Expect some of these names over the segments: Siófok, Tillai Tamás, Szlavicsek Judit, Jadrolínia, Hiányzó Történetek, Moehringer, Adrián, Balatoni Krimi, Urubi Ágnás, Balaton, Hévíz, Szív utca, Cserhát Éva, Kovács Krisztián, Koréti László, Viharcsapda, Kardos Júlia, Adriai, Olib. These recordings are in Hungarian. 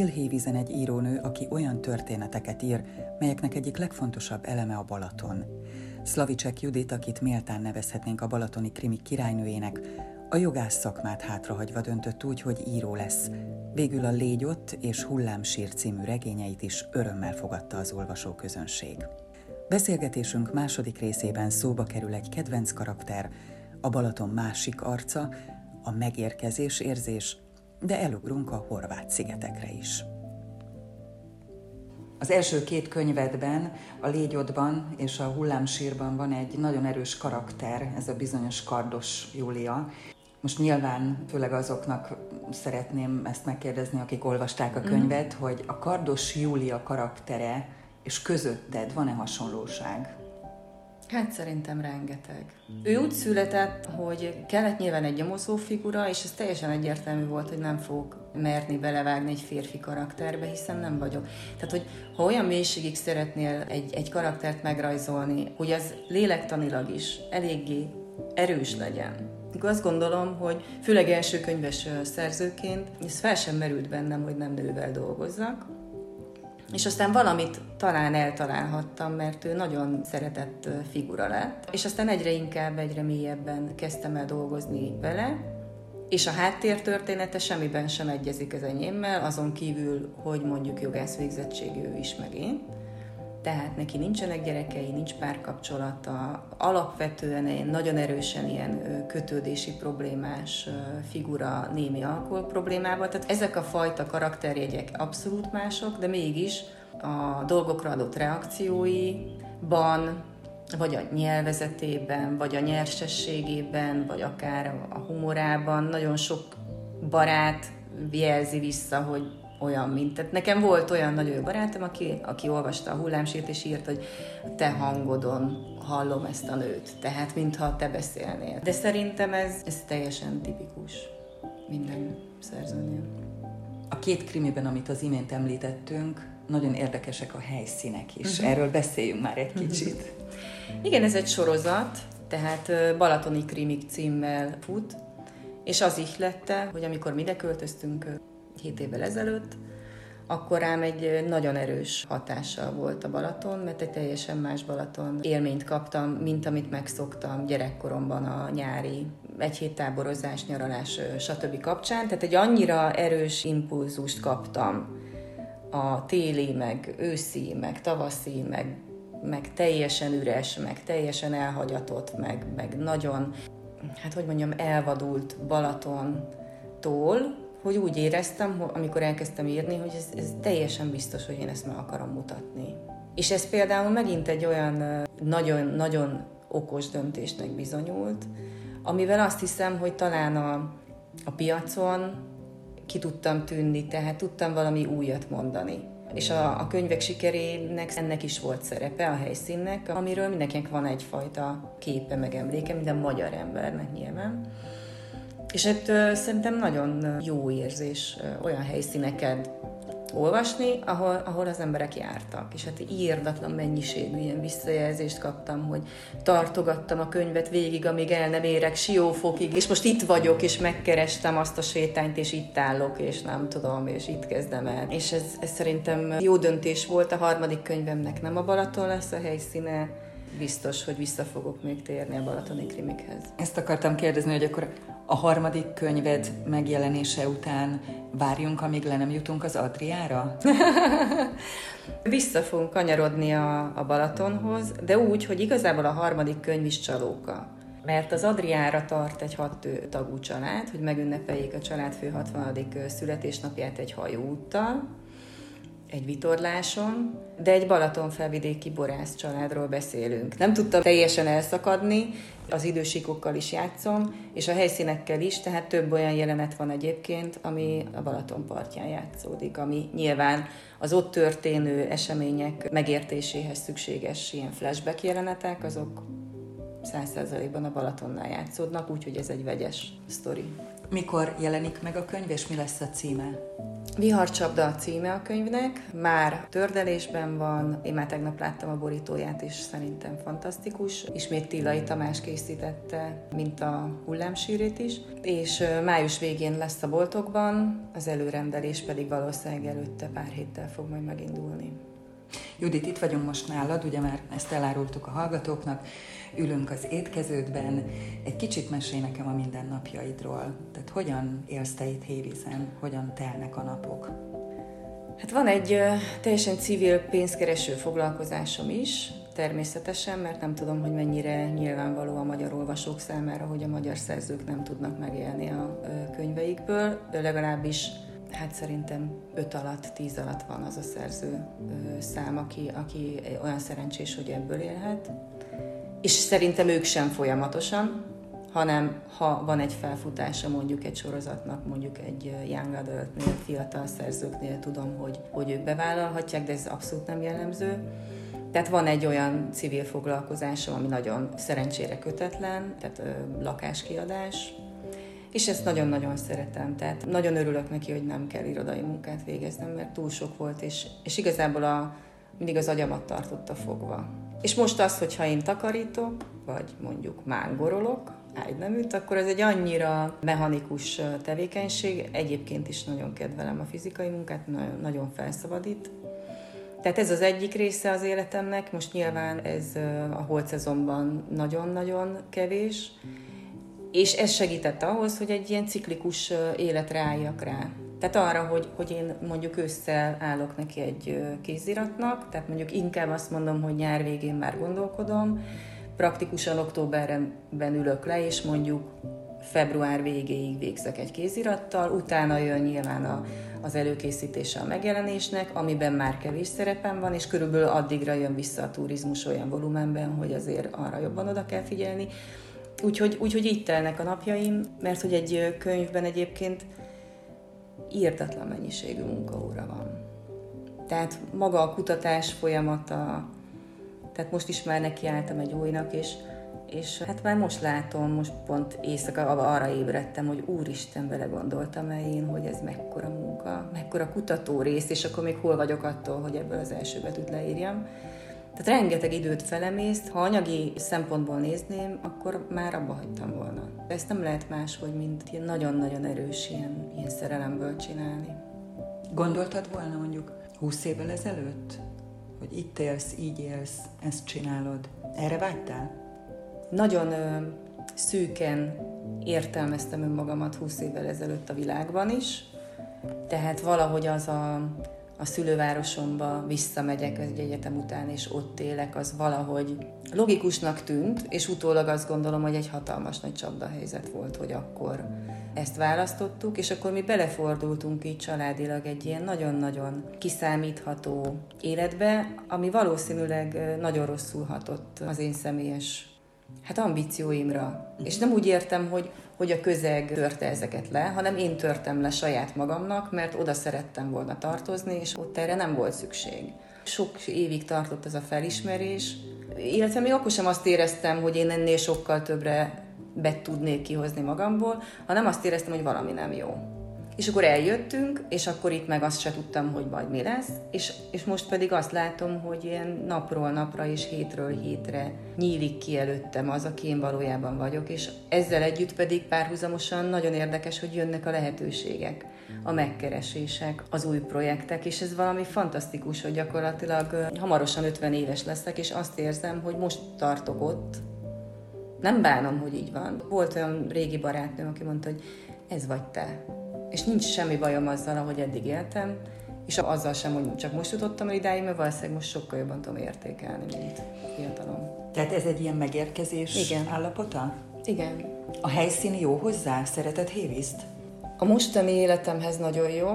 Él Hévízen egy írónő, aki olyan történeteket ír, melyeknek egyik legfontosabb eleme a Balaton. Szlavicsek Judit, akit méltán nevezhetnénk a balatoni krimi királynőjének, a jogász szakmát hátrahagyva döntött úgy, hogy író lesz. Végül a Légy ott és Hullámsír című regényeit is örömmel fogadta az olvasóközönség. Beszélgetésünk második részében szóba kerül egy kedvenc karakter, a Balaton másik arca, a megérkezés érzés, de elugrunk a horvát szigetekre is. Az első két könyvedben, a Légy ottban és a Hullámsírban van egy nagyon erős karakter, ez a bizonyos Kardos Júlia. Most nyilván főleg azoknak szeretném ezt megkérdezni, akik olvasták a könyvet, hogy a Kardos Júlia karaktere és közötted van-e hasonlóság? Hát szerintem rengeteg. Ő úgy született, hogy kellett nyilván egy nyomozó figura, és ez teljesen egyértelmű volt, hogy nem fogok merni belevágni egy férfi karakterbe, hiszen nem vagyok. Tehát, hogy ha olyan mélységig szeretnél egy karaktert megrajzolni, hogy az lélektanilag is eléggé erős legyen. Azt gondolom, hogy főleg első könyves szerzőként, ez fel sem merült bennem, hogy nem nővel dolgozzak. És aztán valamit talán eltalálhattam, mert ő nagyon szeretett figura lett. És aztán egyre inkább, egyre mélyebben kezdtem el dolgozni vele, és a háttértörténete semmiben sem egyezik az enyémmel, azon kívül, hogy mondjuk jogász végzettségű ő is, meg én. Tehát neki nincsenek gyerekei, nincs párkapcsolata, alapvetően egy nagyon erősen ilyen kötődési problémás figura némi alkohol problémával. Tehát ezek a fajta karakterjegyek abszolút mások, de mégis a dolgokra adott reakcióiban, vagy a nyelvezetében, vagy a nyersességében, vagy akár a humorában nagyon sok barát jelzi vissza, hogy olyan, mint. Tehát nekem volt olyan nagyon jó barátom, aki olvasta a Hullámsírt, és írt, hogy te hangodon hallom ezt a nőt, tehát mintha te beszélnél. De szerintem ez teljesen tipikus minden szerzőnél. A két krimiben, amit az imént említettünk, nagyon érdekesek a helyszínek is. Erről beszéljünk már egy kicsit. Igen, ez egy sorozat, tehát Balatoni Krimik címmel fut, és az ihlette, hogy amikor mi ide költöztünk 7 évvel ezelőtt, akkor rám egy nagyon erős hatással volt a Balaton, mert egy teljesen más Balaton élményt kaptam, mint amit megszoktam gyerekkoromban a nyári egy hét táborozás, nyaralás, stb. Kapcsán. Tehát egy annyira erős impulzust kaptam a téli, meg őszi, meg tavaszi, meg teljesen üres, meg teljesen elhagyatott, meg nagyon, hát hogy mondjam, elvadult Balatontól, hogy úgy éreztem, amikor elkezdtem írni, hogy ez teljesen biztos, hogy én ezt meg akarom mutatni. És ez például megint egy olyan nagyon-nagyon okos döntésnek bizonyult, amivel azt hiszem, hogy talán a piacon ki tudtam tűnni, tehát tudtam valami újat mondani. És a könyvek sikerének ennek is volt szerepe, a helyszínnek, amiről mindenkinek van egyfajta képe, meg emléke, minden magyar embernek nyilván. És hát szerintem nagyon jó érzés olyan helyszíneket olvasni, ahol az emberek jártak. És hát irdatlan mennyiségű ilyen visszajelzést kaptam, hogy tartogattam a könyvet végig, amíg el nem érek Siófokig, és most itt vagyok, és megkerestem azt a sétányt, és itt állok, és nem tudom, és itt kezdem el. És ez szerintem jó döntés volt, a harmadik könyvemnek nem a Balaton lesz a helyszíne, biztos, hogy vissza fogok még térni a balatoni krimikhez. Ezt akartam kérdezni, hogy akkor a harmadik könyved megjelenése után várjunk, amíg le nem jutunk az Adriára? Vissza fogunk kanyarodni a Balatonhoz, de úgy, hogy igazából a harmadik könyv is csalóka. Mert az Adriára tart egy 6 tagú család, hogy megünnepeljék a családfő 60. születésnapját egy hajóúttal, egy vitorláson, de egy balatonfelvidéki borász családról beszélünk. Nem tudtam teljesen elszakadni, az idősíkokkal is játszom, és a helyszínekkel is, tehát több olyan jelenet van egyébként, ami a Balaton partján játszódik, ami nyilván az ott történő események megértéséhez szükséges ilyen flashback jelenetek, azok 100%-ban a Balatonnál játszódnak, úgyhogy ez egy vegyes sztori. Mikor jelenik meg a könyv, és mi lesz a címe? Viharcsapda a címe a könyvnek, már tördelésben van, én már tegnap láttam a borítóját, és szerintem fantasztikus. Ismét Tillai Tamás készítette, mint a hullámsírét is, és május végén lesz a boltokban, az előrendelés pedig valószínűleg előtte pár héttel fog majd megindulni. Judit, itt vagyunk most nálad, ugye már ezt elárultuk a hallgatóknak, ülünk az étkeződben, egy kicsit mesélj nekem a mindennapjaidról. Tehát hogyan élsz te itt Hévízen, hogyan telnek a napok? Hát van egy teljesen civil pénzkereső foglalkozásom is, természetesen, mert nem tudom, hogy mennyire nyilvánvaló a magyar olvasók számára, hogy a magyar szerzők nem tudnak megélni a könyveikből, legalábbis hát szerintem 5 alatt, 10 alatt van az a szerző szám, aki olyan szerencsés, hogy ebből élhet. És szerintem ők sem folyamatosan, hanem ha van egy felfutása mondjuk egy sorozatnak, mondjuk egy young adult-nél, fiatal szerzőknél tudom, hogy ők bevállalhatják, de ez abszolút nem jellemző. Tehát van egy olyan civil foglalkozásom, ami nagyon szerencsére kötetlen, tehát lakáskiadás, és ezt nagyon-nagyon szeretem, tehát nagyon örülök neki, hogy nem kell irodai munkát végeznem, mert túl sok volt, és igazából mindig az agyamat tartotta fogva. És most az, hogyha én takarítok, vagy mondjuk mángorolok, ágyneműt, akkor ez egy annyira mechanikus tevékenység, egyébként is nagyon kedvelem a fizikai munkát, nagyon, nagyon felszabadít. Tehát ez az egyik része az életemnek, most nyilván ez a holt szezonban nagyon-nagyon kevés, és ez segített ahhoz, hogy egy ilyen ciklikus életre álljak rá. Tehát arra, hogy én mondjuk ősszel állok neki egy kéziratnak, tehát mondjuk inkább azt mondom, hogy nyár végén már gondolkodom, praktikusan októberben ülök le, és mondjuk február végéig végzek egy kézirattal, utána jön nyilván az előkészítése a megjelenésnek, amiben már kevés szerepem van, és körülbelül addigra jön vissza a turizmus olyan volumenben, hogy azért arra jobban oda kell figyelni. Úgyhogy így telnek a napjaim, mert hogy egy könyvben egyébként írtatlan mennyiségű munkaóra van. Tehát maga a kutatás folyamata, tehát most is már nekiálltam egy újnak, és hát már most látom, most pont éjszaka arra ébredtem, hogy úristen, vele gondoltam-e én, hogy ez mekkora munka, mekkora kutató rész, és akkor még hol vagyok attól, hogy ebből az első betűt leírjam. Tehát rengeteg időt felemészt, ha anyagi szempontból nézném, akkor már abba hagytam volna. De ezt nem lehet máshogy, mint ilyen nagyon-nagyon erős ilyen szerelemből csinálni. Gondoltad volna mondjuk 20 évvel ezelőtt, hogy itt élsz, így élsz, ezt csinálod? Erre vágytál? Nagyon szűken értelmeztem önmagamat 20 évvel ezelőtt a világban is, tehát valahogy az a szülővárosomba visszamegyek egy egyetem után, és ott élek, az valahogy logikusnak tűnt, és utólag azt gondolom, hogy egy hatalmas nagy csapdahelyzet volt, hogy akkor ezt választottuk, és akkor mi belefordultunk így családilag egy ilyen nagyon-nagyon kiszámítható életbe, ami valószínűleg nagyon rosszul hatott az én személyes ambícióimra. És nem úgy értem, hogy a közeg törte ezeket le, hanem én törtem le saját magamnak, mert oda szerettem volna tartozni, és ott erre nem volt szükség. Sok évig tartott ez a felismerés, illetve még akkor sem azt éreztem, hogy én ennél sokkal többre bet tudnék kihozni magamból, hanem azt éreztem, hogy valami nem jó. És akkor eljöttünk, és akkor itt meg azt se tudtam, hogy majd mi lesz, és most pedig azt látom, hogy ilyen napról napra és hétről hétre nyílik ki előttem az, aki én valójában vagyok, és ezzel együtt pedig párhuzamosan nagyon érdekes, hogy jönnek a lehetőségek, a megkeresések, az új projektek, és ez valami fantasztikus, hogy gyakorlatilag hamarosan 50 éves leszek, és azt érzem, hogy most tartok ott. Nem bánom, hogy így van. Volt olyan régi barátnőm, aki mondta, hogy ez vagy te. És nincs semmi bajom azzal, ahogy eddig éltem, és azzal sem, hogy csak most jutottam el idáig, mert valószínűleg most sokkal jobban tudom értékelni, mint fiatalom. Tehát ez egy ilyen megérkezés Igen. állapota? Igen. A helyszín jó hozzá? Szereted Hévízt? A mostani életemhez nagyon jó,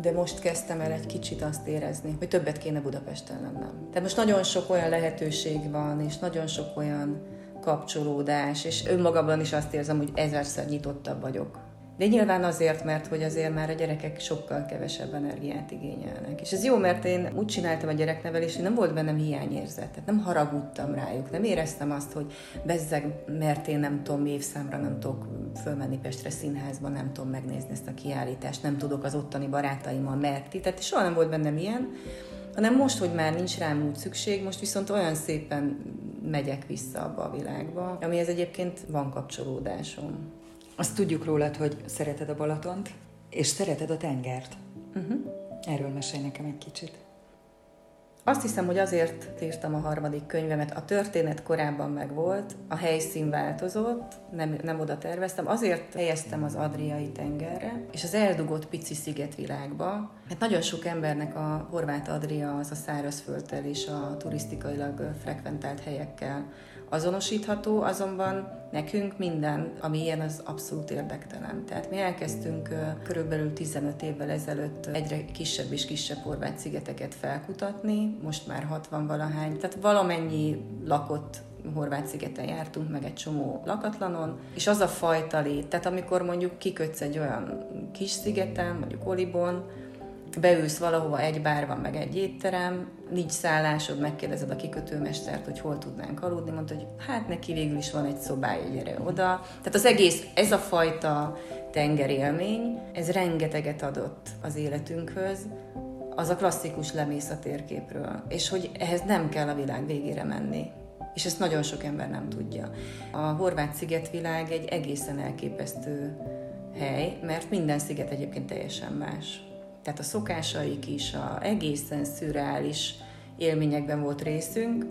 de most kezdtem el egy kicsit azt érezni, hogy többet kéne Budapesten lennem. Tehát most nagyon sok olyan lehetőség van, és nagyon sok olyan kapcsolódás, és önmagamban is azt érzem, hogy ezerszer nyitottabb vagyok. De nyilván azért, mert hogy azért már a gyerekek sokkal kevesebb energiát igényelnek. És ez jó, mert én úgy csináltam a gyereknevelést, hogy nem volt bennem hiányérzet, tehát nem haragudtam rájuk, nem éreztem azt, hogy bezzeg, mert én nem tudom, évszámra nem tudok fölmenni Pestre színházba, nem tudom megnézni ezt a kiállítást, nem tudok az ottani barátaimmal, mert tehát soha nem volt bennem ilyen, hanem most, hogy már nincs rám úgy szükség, most viszont olyan szépen megyek vissza abba a világba, amihez egyébként van kapcsolódásom. Azt tudjuk rólad, hogy szereted a Balatont, és szereted a tengert. Uh-huh. Erről mesélj nekem egy kicsit. Azt hiszem, hogy azért írtam a harmadik könyvemet. A történet korábban megvolt, a helyszín változott, nem oda terveztem. Azért helyeztem az Adriai tengerre, és az eldugott pici szigetvilágba. Hát nagyon sok embernek a horvát Adria az a szárazföldtel és a turisztikailag frekventált helyekkel azonosítható, azonban nekünk minden, ami ilyen, az abszolút érdektelen. Tehát mi elkezdtünk körülbelül 15 évvel ezelőtt egyre kisebb és kisebb horvát szigeteket felkutatni, most már 60-valahány, tehát valamennyi lakott horvát szigeten jártunk, meg egy csomó lakatlanon, és az a fajta lét, tehát amikor mondjuk kikötsz egy olyan kis szigeten, mondjuk Olibon, beülsz valahova, egy bár van, meg egy étterem, nincs szállásod, megkérdezed a kikötőmestert, hogy hol tudnánk aludni, mondta, hogy hát neki végül is van egy szobája, gyere oda. Tehát az egész, ez a fajta tengerélmény, ez rengeteget adott az életünkhöz, az a klasszikus lemész a térképről, és hogy ehhez nem kell a világ végére menni. És ezt nagyon sok ember nem tudja. A horvát szigetvilág egy egészen elképesztő hely, mert minden sziget egyébként teljesen más. Tehát a szokásaik is, egészen szürreális élményekben volt részünk,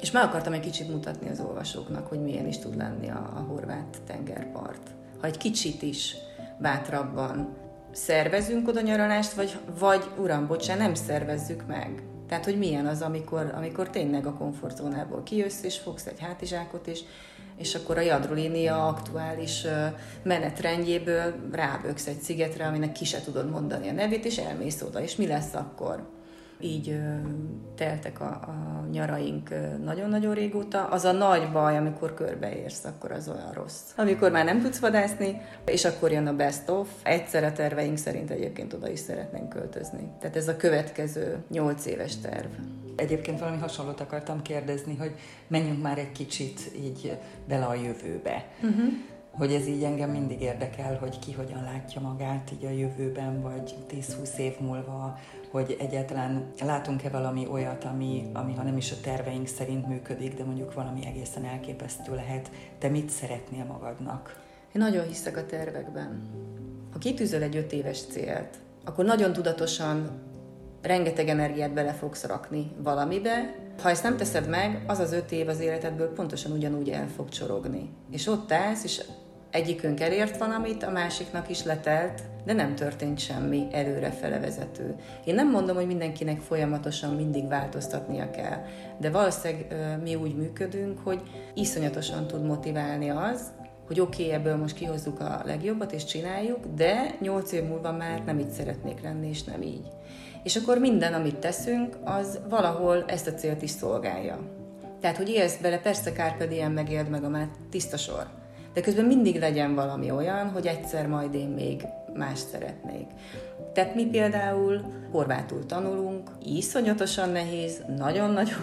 és meg akartam egy kicsit mutatni az olvasóknak, hogy milyen is tud lenni a horvát tengerpart. Ha egy kicsit is bátrabban szervezünk oda nyaralást, vagy uram, bocsánat, nem szervezzük meg. Tehát, hogy milyen az, amikor tényleg a komfortzónából kijössz, és fogsz egy hátizsákot, és akkor a Jadrolínia aktuális menetrendjéből ráböksz egy szigetre, aminek ki se tudod mondani a nevét, és elmész oda, és mi lesz akkor? Így teltek a nyaraink nagyon-nagyon régóta. Az a nagy baj, amikor körbeérsz, akkor az olyan rossz. Amikor már nem tudsz vadászni, és akkor jön a best of. Egyszer a terveink szerint egyébként oda is szeretnénk költözni. Tehát ez a következő 8 éves terv. Egyébként valami hasonlót akartam kérdezni, hogy menjünk már egy kicsit így bele a jövőbe. Uh-huh. Hogy ez így engem mindig érdekel, hogy ki hogyan látja magát így a jövőben, vagy 10-20 év múlva, hogy egyáltalán látunk-e valami olyat, ami ha nem is a terveink szerint működik, de mondjuk valami egészen elképesztő lehet. Te mit szeretnél magadnak? Én nagyon hiszek a tervekben. Ha kitűzöl egy 5 éves célt, akkor nagyon tudatosan rengeteg energiát bele fogsz rakni valamibe. Ha ezt nem teszed meg, az 5 év az életedből pontosan ugyanúgy el fog csorogni. És ott állsz, és egyikünk elért valamit, a másiknak is letelt, de nem történt semmi előrefele vezető. Én nem mondom, hogy mindenkinek folyamatosan mindig változtatnia kell, de valószínűleg mi úgy működünk, hogy iszonyatosan tud motiválni az, hogy oké, ebből most kihozzuk a legjobbat, és csináljuk, de 8 év múlva már nem így szeretnék lenni, és nem így. És akkor minden, amit teszünk, az valahol ezt a célt is szolgálja. Tehát, hogy élsz bele, persze carpe diem, megéld meg a már tiszta sor. De közben mindig legyen valami olyan, hogy egyszer majd én még mást szeretnék. Tehát mi például horvátul tanulunk, iszonyatosan nehéz, nagyon-nagyon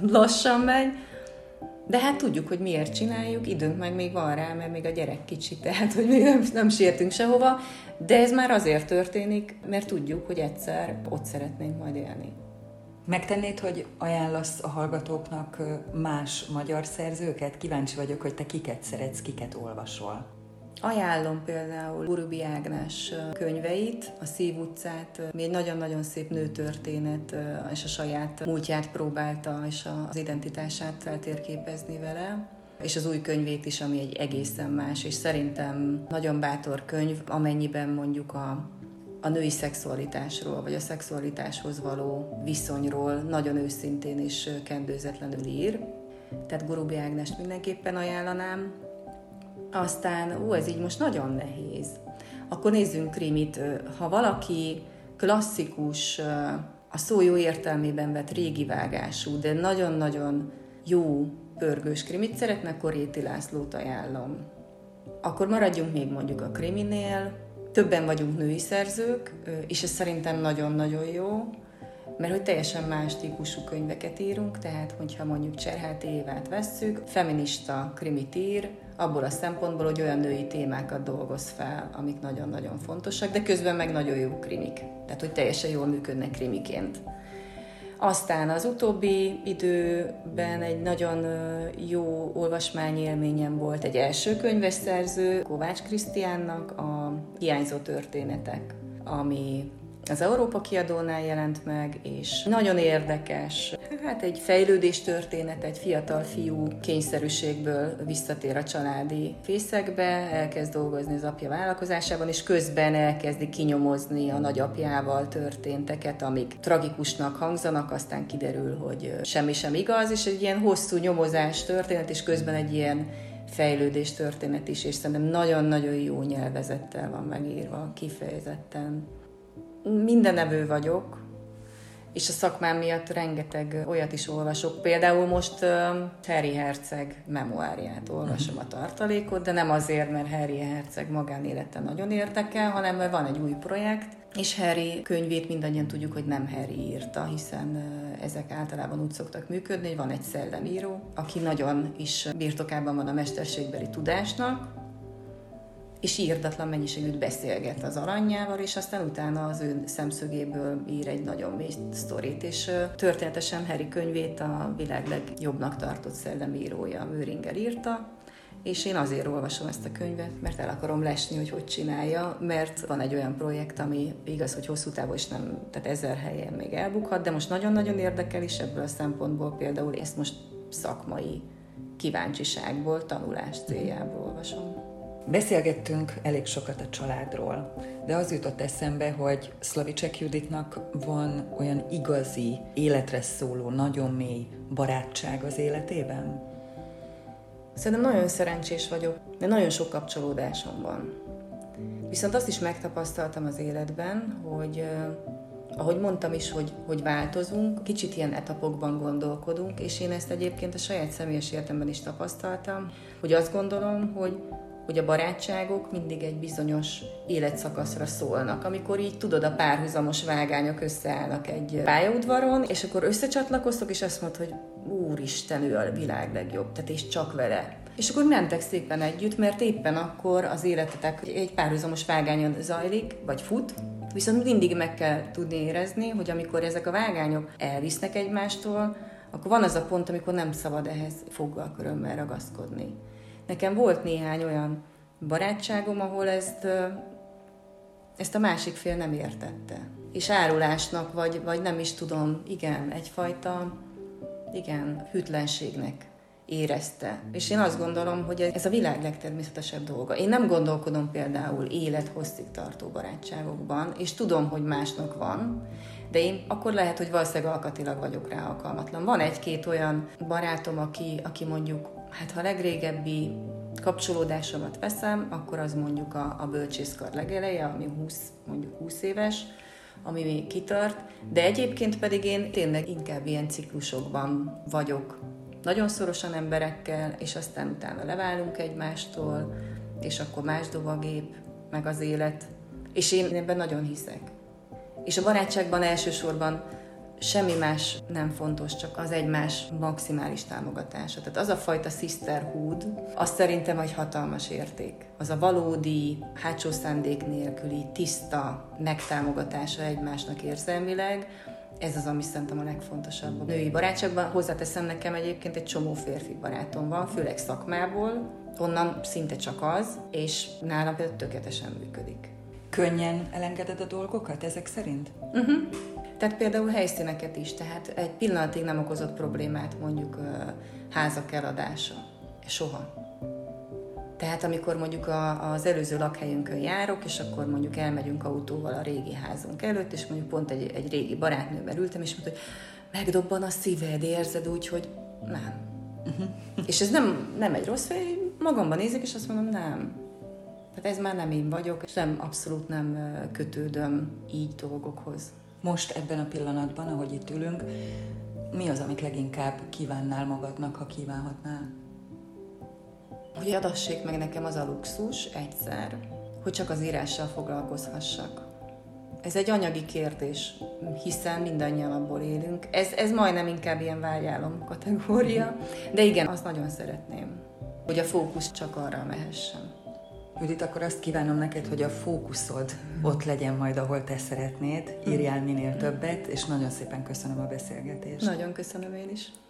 lassan megy, de hát tudjuk, hogy miért csináljuk, időnk meg még van rá, mert még a gyerek kicsi, tehát hogy még nem sietünk sehova, de ez már azért történik, mert tudjuk, hogy egyszer ott szeretnénk majd élni. Megtennéd, hogy ajánlasz a hallgatóknak más magyar szerzőket? Kíváncsi vagyok, hogy te kiket szeretsz, kiket olvasol. Ajánlom például Urubi Ágnás könyveit, a Szív utcát, ami egy nagyon-nagyon szép nőtörténet, és a saját múltját próbálta, és az identitását feltérképezni vele, és az új könyvét is, ami egy egészen más, és szerintem nagyon bátor könyv, amennyiben mondjuk a női szexualitásról, vagy a szexualitáshoz való viszonyról nagyon őszintén és kendőzetlenül ír. Tehát Urubi Ágnest mindenképpen ajánlanám. Aztán, ez így most nagyon nehéz. Akkor nézzünk krimit. Ha valaki klasszikus, a szó jó értelmében vett régi vágású, de nagyon-nagyon jó pörgős krimit szeretne, Koréti Lászlót ajánlom. Akkor maradjunk még mondjuk a kriminél. Többen vagyunk női szerzők, és ez szerintem nagyon-nagyon jó, mert hogy teljesen más típusú könyveket írunk, tehát hogyha mondjuk Cserhát Évát vesszük, feminista krimit ír, abból a szempontból, hogy olyan női témákat dolgoz fel, amik nagyon-nagyon fontosak, de közben meg nagyon jó krimik, tehát hogy teljesen jól működnek krimiként. Aztán az utóbbi időben egy nagyon jó olvasmányélményem volt egy első könyves szerző, Kovács Krisztiánnak a Hiányzó Történetek, ami az Európa kiadónál jelent meg, és nagyon érdekes. Hát egy fejlődéstörténet, egy fiatal fiú kényszerűségből visszatér a családi fészekbe, elkezd dolgozni az apja vállalkozásában, és közben elkezdi kinyomozni a nagyapjával történteket, amik tragikusnak hangzanak, aztán kiderül, hogy semmi sem igaz, és egy ilyen hosszú nyomozás történet, és közben egy ilyen fejlődéstörténet is, és szerintem nagyon-nagyon jó nyelvezettel van megírva, kifejezetten. Mindenevő vagyok, és a szakmám miatt rengeteg olyat is olvasok. Például most Harry Herceg memoárját olvasom, a tartalékot, de nem azért, mert Harry Herceg magánélete nagyon érdekel, hanem mert van egy új projekt, és Harry könyvét mindannyian tudjuk, hogy nem Harry írta, hiszen ezek általában úgy szoktak működni, hogy van egy szellemíró, aki nagyon is birtokában van a mesterségbeli tudásnak, és írdatlan mennyiségűt beszélget az aranyjával, és aztán utána az ő szemszögéből ír egy nagyon mély sztorit, és történetesen Harry könyvét a világ legjobbnak tartott szellemírója, Moehringer írta, és én azért olvasom ezt a könyvet, mert el akarom lesni, hogy csinálja, mert van egy olyan projekt, ami igaz, hogy hosszú távon is nem, tehát 1000 helyen még elbukhat, de most nagyon-nagyon érdekel, és ebből a szempontból például ezt most szakmai kíváncsiságból, tanulás céljából olvasom. Beszélgettünk elég sokat a családról, de az jutott eszembe, hogy Szlavicsek Juditnak van olyan igazi, életre szóló, nagyon mély barátság az életében? Szerintem nagyon szerencsés vagyok, de nagyon sok kapcsolódásom van. Viszont azt is megtapasztaltam az életben, hogy ahogy mondtam is, hogy változunk, kicsit ilyen etapokban gondolkodunk, és én ezt egyébként a saját személyes életemben is tapasztaltam, hogy azt gondolom, hogy a barátságok mindig egy bizonyos életszakaszra szólnak. Amikor így tudod, a párhuzamos vágányok összeállnak egy pályaudvaron, és akkor összecsatlakoztok, és azt mondod, hogy úristen, ő a világ legjobb, tehát és csak vele. És akkor mentek szépen együtt, mert éppen akkor az életetek egy párhuzamos vágányon zajlik, vagy fut, viszont mindig meg kell tudni érezni, hogy amikor ezek a vágányok elvisznek egymástól, akkor van az a pont, amikor nem szabad ehhez foggal körömmel ragaszkodni. Nekem volt néhány olyan barátságom, ahol ezt a másik fél nem értette. És árulásnak, vagy nem is tudom, igen, egyfajta, igen, hűtlenségnek érezte. És én azt gondolom, hogy ez a világ legtermészetesebb dolga. Én nem gondolkodom például élethosszig tartó barátságokban, és tudom, hogy másnak van, de én akkor lehet, hogy valószínűleg alkatilag vagyok rá alkalmatlan. Van egy-két olyan barátom, aki mondjuk, hát ha a legrégebbi kapcsolódásomat veszem, akkor az mondjuk a bölcsészkar legeleje, ami 20 éves, ami még kitart, de egyébként pedig én tényleg inkább ilyen ciklusokban vagyok. Nagyon szorosan emberekkel, és aztán utána leválunk egymástól, és akkor más dovagép, meg az élet, és én ebben nagyon hiszek. És a barátságban elsősorban semmi más nem fontos, csak az egymás maximális támogatása. Tehát az a fajta sisterhood, az szerintem egy hatalmas érték. Az a valódi, hátsó szándék nélküli, tiszta megtámogatása egymásnak érzelmileg, ez az, ami szerintem a legfontosabb a női barátságban. Hozzáteszem, nekem egyébként egy csomó férfi barátom van, főleg szakmából, onnan szinte csak az, és nálam például tökéletesen működik. Könnyen elengeded a dolgokat ezek szerint? Tehát például helyszíneket is, tehát egy pillanatig nem okozott problémát mondjuk házak eladása. Soha. Tehát amikor mondjuk az előző lakhelyünkön járok, és akkor mondjuk elmegyünk autóval a régi házunk előtt, és mondjuk pont egy régi barátnővel ültem, és mondta, hogy megdobban a szíved, érzed úgy, hogy nem. És ez nem egy rossz fél, magamban nézik, és azt mondom, nem. Tehát ez már nem én vagyok, és nem, abszolút nem kötődöm így dolgokhoz. Most ebben a pillanatban, ahogy itt ülünk, mi az, amit leginkább kívánnál magadnak, ha kívánhatnál? hogy adassék meg nekem az a luxus egyszer, hogy csak az írással foglalkozhassak. Ez egy anyagi kérdés, hiszen mindannyian abból élünk. Ez majdnem inkább ilyen vágyálom kategória, de igen, azt nagyon szeretném, hogy a fókusz csak arra mehessen. Judit, akkor azt kívánom neked, hogy a fókuszod ott legyen majd, ahol te szeretnéd, írjál minél többet, és nagyon szépen köszönöm a beszélgetést. Nagyon köszönöm én is.